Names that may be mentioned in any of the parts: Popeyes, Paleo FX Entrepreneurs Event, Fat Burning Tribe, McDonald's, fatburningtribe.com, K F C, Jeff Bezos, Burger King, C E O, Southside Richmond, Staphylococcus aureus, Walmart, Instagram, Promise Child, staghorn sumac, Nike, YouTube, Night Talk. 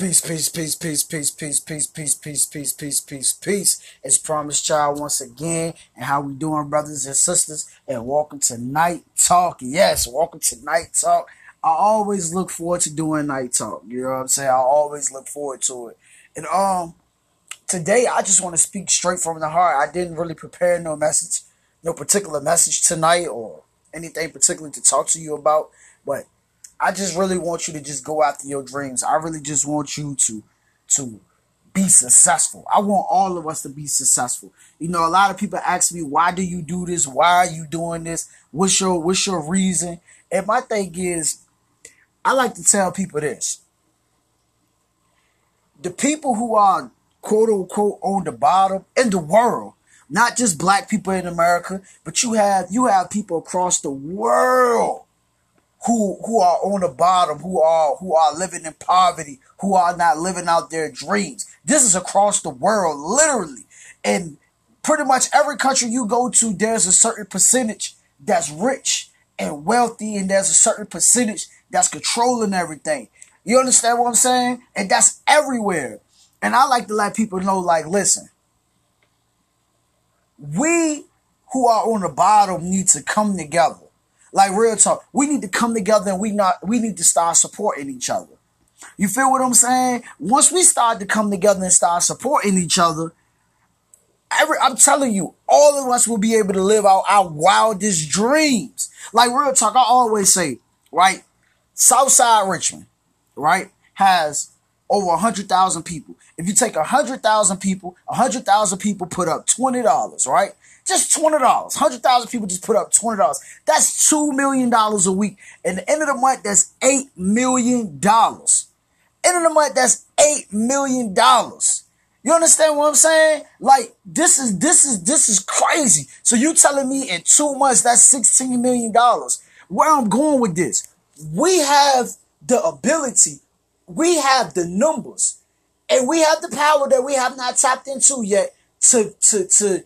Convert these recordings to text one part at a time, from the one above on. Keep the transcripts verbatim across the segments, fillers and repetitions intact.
Peace, peace, peace, peace, peace, peace, peace, peace, peace, peace, peace, peace, peace. It's Promise Child once again. And how we doing, brothers and sisters? And welcome to Night Talk. Yes, welcome to Night Talk. I always look forward to doing Night Talk. You know what I'm saying? I always look forward to it. And um, today I just want to speak straight from the heart. I didn't really prepare no message, no particular message tonight or anything particularly to talk to you about. But I just really want you to just go after your dreams. I really just want you to to be successful. I want all of us to be successful. You know, a lot of people ask me, why do you do this? Why are you doing this? What's your, what's your reason? And my thing is, I like to tell people this. The people who are, quote unquote, on the bottom in the world, not just black people in America, but you have you have people across the world who who are on the bottom, who are who are living in poverty, who are not living out their dreams. This is across the world, literally. And pretty much every country you go to, there's a certain percentage that's rich and wealthy, and there's a certain percentage that's controlling everything. You understand what I'm saying? And that's everywhere. And I like to let people know, like, listen, we who are on the bottom need to come together. Like, real talk, we need to come together and we not we need to start supporting each other. You feel what I'm saying? Once we start to come together and start supporting each other, every, I'm telling you, all of us will be able to live out our wildest dreams. Like, real talk, I always say, right, Southside Richmond, right, has over one hundred thousand people. If you take one hundred thousand people, one hundred thousand people put up twenty dollars, right? Just twenty dollars. one hundred thousand people just put up twenty dollars. That's two million dollars a week. And the end of the month, that's eight million dollars. End of the month, that's eight million dollars. You understand what I'm saying? Like, this is, this is, this is crazy. So you telling me in two months, that's sixteen million dollars. Where I'm going with this, we have the ability, we have the numbers, and we have the power that we have not tapped into yet to, to, to,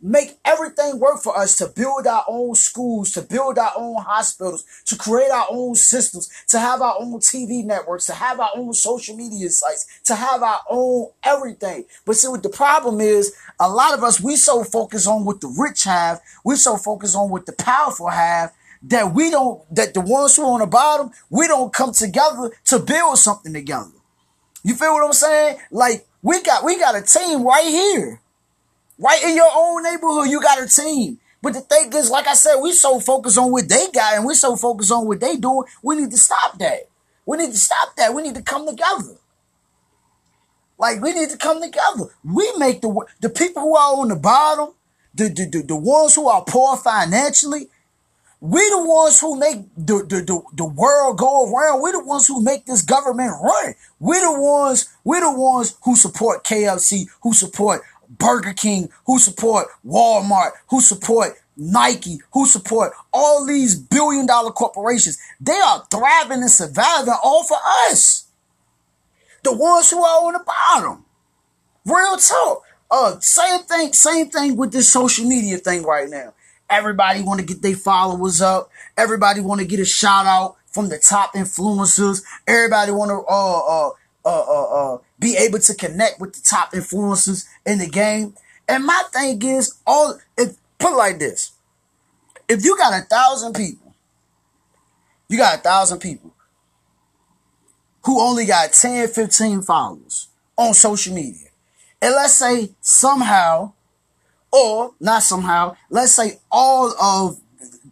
make everything work for us, to build our own schools, to build our own hospitals, to create our own systems, to have our own T V networks, to have our own social media sites, to have our own everything. But see, what the problem is, a lot of us, we so focused on what the rich have, we so focused on what the powerful have, that we don't, that the ones who are on the bottom, we don't come together to build something together. You feel what I'm saying? Like, we got, we got a team right here. Right in your own neighborhood, you got a team. But the thing is, like I said, we so focused on what they got and we so focused on what they doing. We need to stop that. We need to stop that. We need to come together. Like, we need to come together. We make the the people who are on the bottom, the the, the, the ones who are poor financially, we the ones who make the, the, the, the world go around. We the ones who make this government run. We the ones, we the ones who support K F C, who support Burger King, who support Walmart, who support Nike, who support all these billion dollar corporations. They are thriving and surviving all for us. The ones who are on the bottom. Real talk. Uh, same thing, same thing with this social media thing right now. Everybody want to get their followers up. Everybody want to get a shout out from the top influencers. Everybody want to, uh, uh, Uh, uh, uh, be able to connect with the top influencers in the game. And my thing is, all if, put it like this. If you got a thousand people, you got a thousand people who only got ten, fifteen followers on social media. And let's say somehow, or not somehow, let's say all of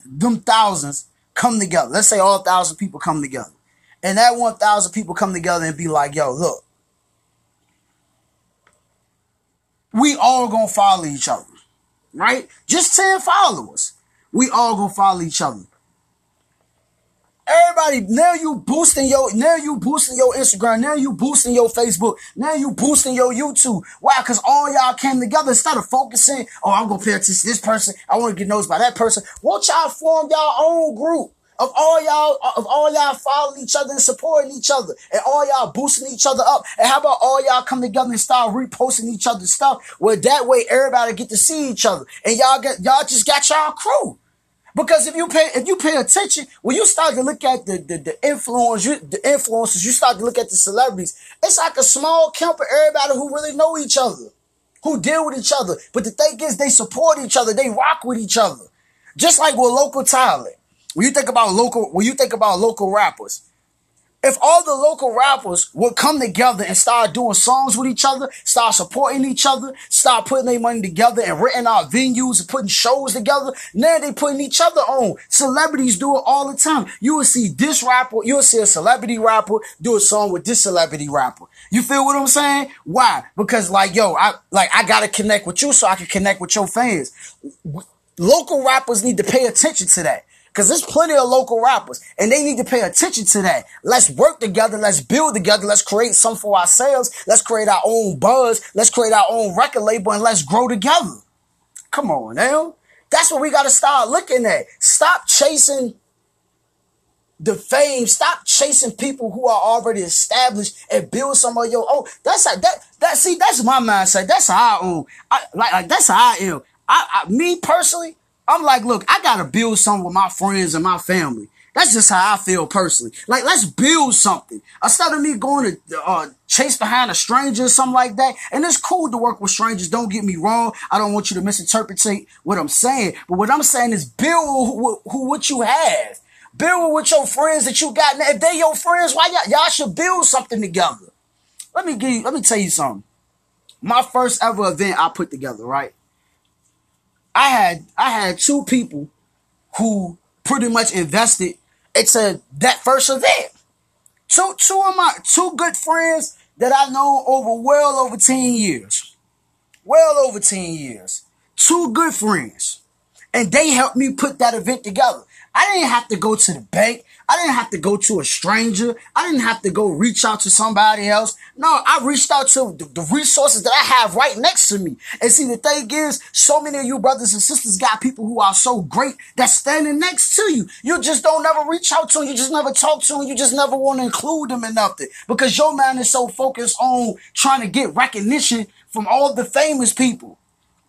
them thousands come together. Let's say all thousand people come together. And that one thousand people come together and be like, yo, look, we all gonna follow each other, right? Just ten followers. We all gonna follow each other. Everybody, now you boosting your, now you boosting your Instagram, now you boosting your Facebook, now you boosting your YouTube. Why? Because all y'all came together instead of focusing, oh, I'm gonna pay attention to this person, I want to get noticed by that person. Won't y'all form y'all own group? Of all y'all, of all y'all following each other and supporting each other, and all y'all boosting each other up, and how about all y'all come together and start reposting each other's stuff? Well, that way everybody get to see each other, and y'all get y'all just got y'all crew. Because if you pay, if you pay attention, when you start to look at the the, the influence, you, the influencers, you start to look at the celebrities. It's like a small camp of everybody who really know each other, who deal with each other. But the thing is, they support each other, they rock with each other. Just like with local talent. When you think about local, when you think about local rappers, if all the local rappers would come together and start doing songs with each other, start supporting each other, start putting their money together and renting out venues and putting shows together, now they putting each other on. Celebrities do it all the time. You will see this rapper, you will see a celebrity rapper do a song with this celebrity rapper. You feel what I'm saying? Why? Because like, yo, I like I gotta connect with you so I can connect with your fans. Local rappers need to pay attention to that. Because there's plenty of local rappers, and they need to pay attention to that. Let's work together. Let's build together. Let's create something for ourselves. Let's create our own buzz. Let's create our own record label, and let's grow together. Come on now. That's what we got to start looking at. Stop chasing the fame. Stop chasing people who are already established and build some of your own. That's like that. That see, that's my mindset. That's how I own. I, like, like that's how I am. I, I me personally. I'm like, look, I gotta build something with my friends and my family. That's just how I feel personally. Like, let's build something. Instead of me going to uh, chase behind a stranger or something like that, and it's cool to work with strangers, don't get me wrong. I don't want you to misinterpret what I'm saying. But what I'm saying is build who, who, what you have. Build with your friends that you got. Now, if they're your friends, why y'all, y'all should build something together. Let me give you, let me tell you something. My first ever event I put together, right? I had I had two people who pretty much invested into that first event. Two two of my two good friends that I know over well over ten years, well over ten years. Two good friends, and they helped me put that event together. I didn't have to go to the bank. I didn't have to go to a stranger. I didn't have to go reach out to somebody else. No, I reached out to the, the resources that I have right next to me. And see, the thing is, so many of you brothers and sisters got people who are so great that's standing next to you. You just don't never reach out to them. You just never talk to them. You just never want to include them in nothing because your mind is so focused on trying to get recognition from all the famous people.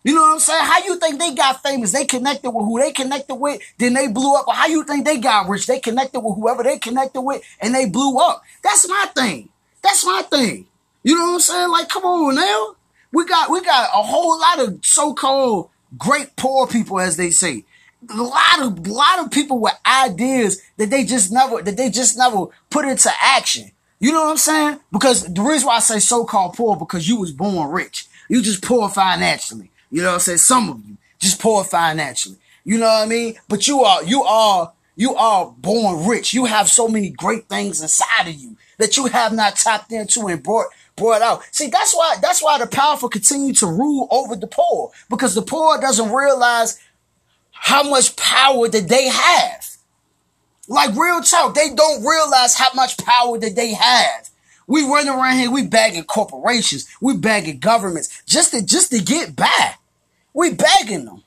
You know what I'm saying? How you think they got famous? They connected with who they connected with, then they blew up. Or how you think they got rich? They connected with whoever they connected with, and they blew up. That's my thing. That's my thing. You know what I'm saying? Like, come on now. We got we got a whole lot of so-called great poor people, as they say. A lot of lot of people with ideas that they just never that they just never put into action. You know what I'm saying? Because the reason why I say so-called poor because you was born rich. You just poor financially. You know what I'm saying? Some of you just poor financially. You know what I mean? But you are, you are, you are born rich. You have so many great things inside of you that you have not tapped into and brought, brought out. See, that's why, that's why the powerful continue to rule over the poor because the poor doesn't realize how much power that they have. Like real talk, they don't realize how much power that they have. We running around here, we bagging corporations, we bagging governments, just to just to get by. We bagging them.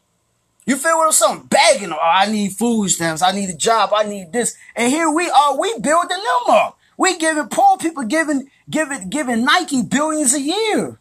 You feel what I'm saying? Bagging them. Oh, I need food stamps, I need a job, I need this. And here we are, we building them up. We giving poor people, giving, giving, giving Nike billions a year.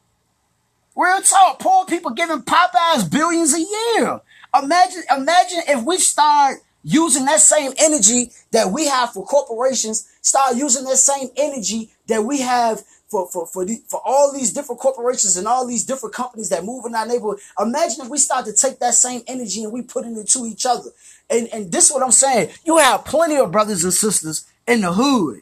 Real talk, poor people giving Popeyes billions a year. Imagine, imagine if we start using that same energy that we have for corporations, start using that same energy that we have for for for, the, for all these different corporations and all these different companies that move in our neighborhood. Imagine if we start to take that same energy and we put it into each other. And and this is what I'm saying. You have plenty of brothers and sisters in the hood,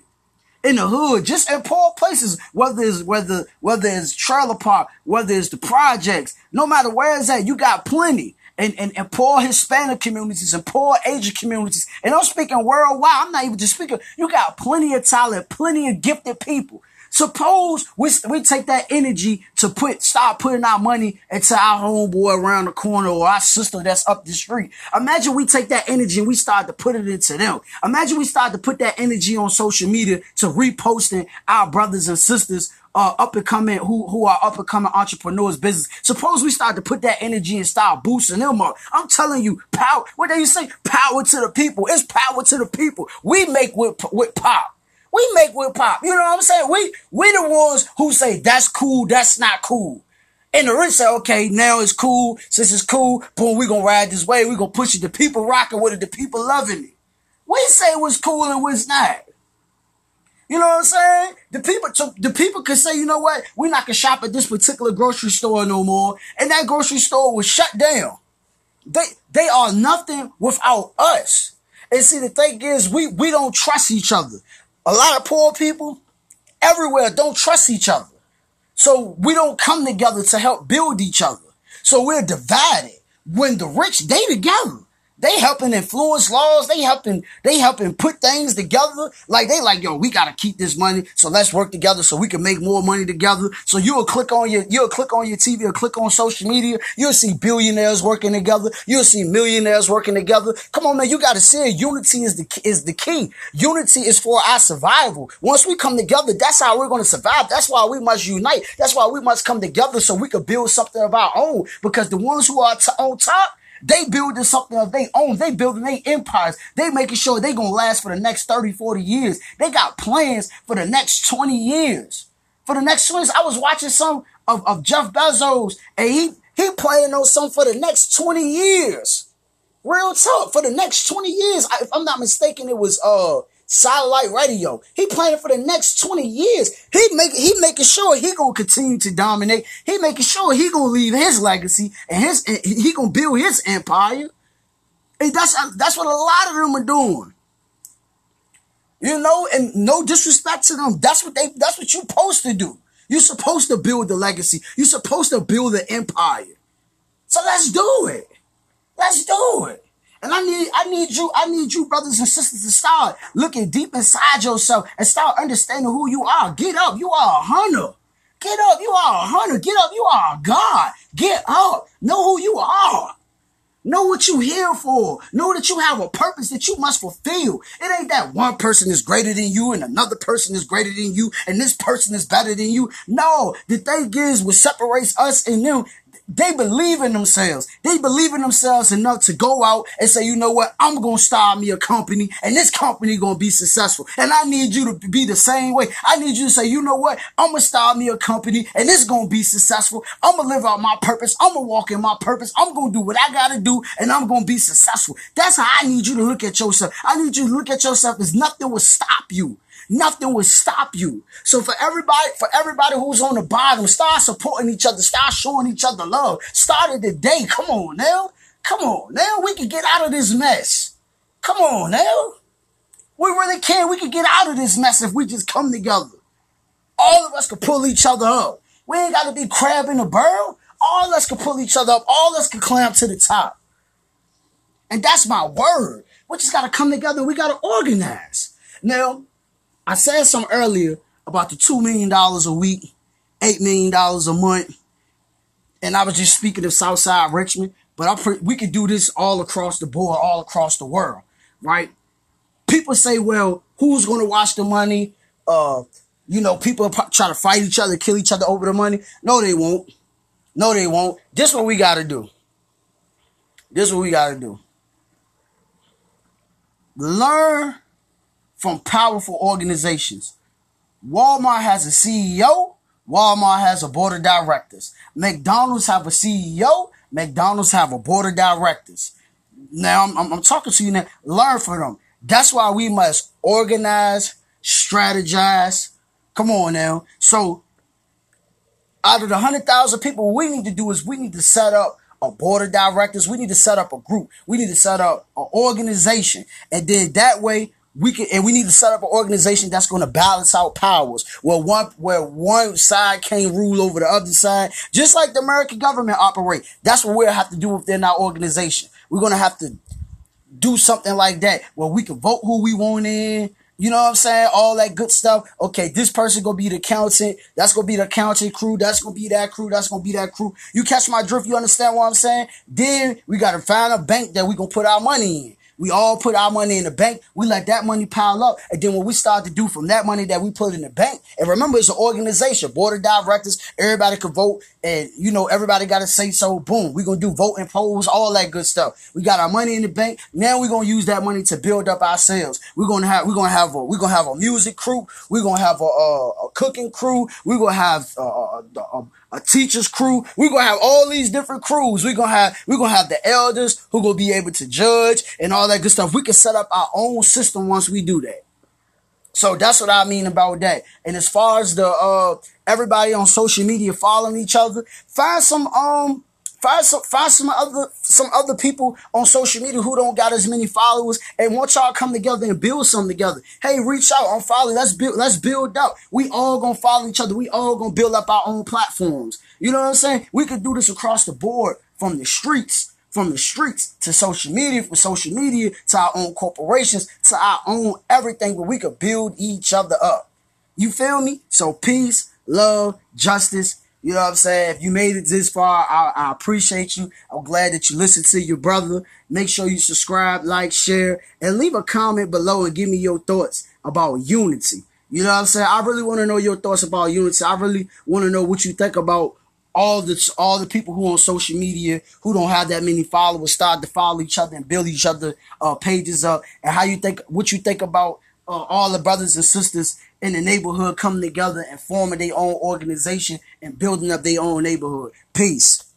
in the hood, just in poor places. Whether it's whether whether it's trailer park, whether it's the projects, no matter where it's at, you got plenty. And, and, and poor Hispanic communities and poor Asian communities. And I'm speaking worldwide. I'm not even just speaking. You got plenty of talent, plenty of gifted people. Suppose we, we take that energy to put, start putting our money into our homeboy around the corner or our sister that's up the street. Imagine we take that energy and we start to put it into them. Imagine we start to put that energy on social media to reposting our brothers and sisters Uh, up and coming, who, who are up and coming entrepreneurs, business. Suppose we start to put that energy and start boosting them up. I'm telling you, power, what do you say? Power to the people. It's power to the people. We make with, with pop. We make with pop. You know what I'm saying? We, we the ones who say that's cool, that's not cool. And the rich say, okay, now it's cool. Since it's cool, boom, we're going to ride this way. We're going to push it. The people rocking with it. The people loving it. We say what's cool and what's not. You know what I'm saying? The people to, the people could say, you know what? We're not going to shop at this particular grocery store no more. And that grocery store was shut down. They they are nothing without us. And see, the thing is, we, we don't trust each other. A lot of poor people everywhere don't trust each other. So we don't come together to help build each other. So we're divided. When the rich, they together. They helping influence laws. They helping, they helping put things together. Like they like, yo, we got to keep this money. So let's work together so we can make more money together. So you'll click on your, you'll click on your T V or click on social media. You'll see billionaires working together. You'll see millionaires working together. Come on, man. You got to see it. Unity is the, is the key. Unity is for our survival. Once we come together, that's how we're going to survive. That's why we must unite. That's why we must come together so we can build something of our own, because the ones who are t- on top, they building something of their own. They building their empires. They making sure they going to last for the next thirty, forty years. They got plans for the next twenty years. For the next twenty years, I was watching some of, of Jeff Bezos, and he, he playing on some for the next twenty years. Real talk, for the next twenty years. I, if I'm not mistaken, it was uh satellite radio. He playing for the next twenty years. He make he making sure he gonna continue to dominate. He making sure he gonna leave his legacy and his and he gonna build his empire. And that's that's what a lot of them are doing. You know, and no disrespect to them. That's what they. That's what you're supposed to do. You're supposed to build the legacy. You're supposed to build the empire. So let's do it. Let's do it. And I need, I need you, I need you brothers and sisters to start looking deep inside yourself and start understanding who you are. Get up. You are a hunter. Get up. You are a hunter. Get up. You are a God. Get up. Know who you are. Know what you're here for. Know that you have a purpose that you must fulfill. It ain't that one person is greater than you and another person is greater than you and this person is better than you. No, the thing is what separates us and them, they believe in themselves. They believe in themselves enough to go out and say, you know what? I'm going to start me a company and this company going to be successful. And I need you to be the same way. I need you to say, you know what? I'm going to start me a company and it's going to be successful. I'm going to live out my purpose. I'm going to walk in my purpose. I'm going to do what I got to do and I'm going to be successful. That's how I need you to look at yourself. I need you to look at yourself as nothing will stop you. Nothing will stop you. So for everybody, for everybody who's on the bottom, start supporting each other. Start showing each other love. Start it today. Come on now. Come on now. We can get out of this mess. Come on now. We really can. We can get out of this mess if we just come together. All of us can pull each other up. We ain't got to be crab in a barrel. All of us can pull each other up. All of us can climb to the top. And that's my word. We just got to come together. We got to organize. Now, I said something earlier about the two million dollars a week, eight million dollars a month, and I was just speaking of Southside Richmond, but I pre- we could do this all across the board, all across the world, right? People say, well, who's going to watch the money? Uh, you know, people try to fight each other, kill each other over the money. No, they won't. No, they won't. This is what we got to do. This is what we got to do. Learn from powerful organizations. Walmart has a C E O. Walmart has a board of directors. McDonald's have a C E O. McDonald's have a board of directors. Now, I'm, I'm, I'm talking to you now. Learn from them. That's why we must organize, strategize. Come on now. So, out of the one hundred thousand people, what we need to do is we need to set up a board of directors. We need to set up a group. We need to set up an organization. And then that way, We can, and we need to set up an organization that's going to balance out powers, where one where one side can't rule over the other side, just like the American government operate. That's what we'll have to do within our organization. We're going to have to do something like that, where we can vote who we want in. You know what I'm saying? All that good stuff. Okay, this person going to be the accountant. That's going to be the accounting crew. That's going to be that crew. That's going to be that crew. You catch my drift? You understand what I'm saying? Then we got to find a bank that we going to put our money in. We all put our money in the bank. We let that money pile up. And then what we start to do from that money that we put in the bank, and remember, it's an organization, board of directors, everybody can vote. And, you know, everybody got to say so. Boom. We're going to do voting polls, all that good stuff. We got our money in the bank. Now we're going to use that money to build up ourselves. We're going to have, we're going to have a, we're going to have a music crew. We're going to have a, a, a cooking crew. We're going to have uh, a, a teacher's crew. We're going to have all these different crews. We're going to have we're going to have the elders who going to be able to judge and all that good stuff. We can set up our own system once we do that. So that's what I mean about that. And as far as the uh, everybody on social media following each other, find some um. Find some, find some other, some other people on social media who don't got as many followers, and once y'all come together and build something together, hey, reach out, I'm following, let's build, let's build up. We all gonna follow each other. We all gonna build up our own platforms. You know what I'm saying? We could do this across the board, from the streets, from the streets to social media, from social media to our own corporations, to our own everything, where we could build each other up. You feel me? So peace, love, justice. You know what I'm saying? If you made it this far, I, I appreciate you. I'm glad that you listened to your brother. Make sure you subscribe, like, share, and leave a comment below and give me your thoughts about unity. You know what I'm saying? I really want to know your thoughts about unity. I really want to know what you think about all the, all the people who on social media who don't have that many followers start to follow each other and build each other uh, pages up, and how you think, what you think about Uh, all the brothers and sisters in the neighborhood coming together and forming their own organization and building up their own neighborhood. Peace.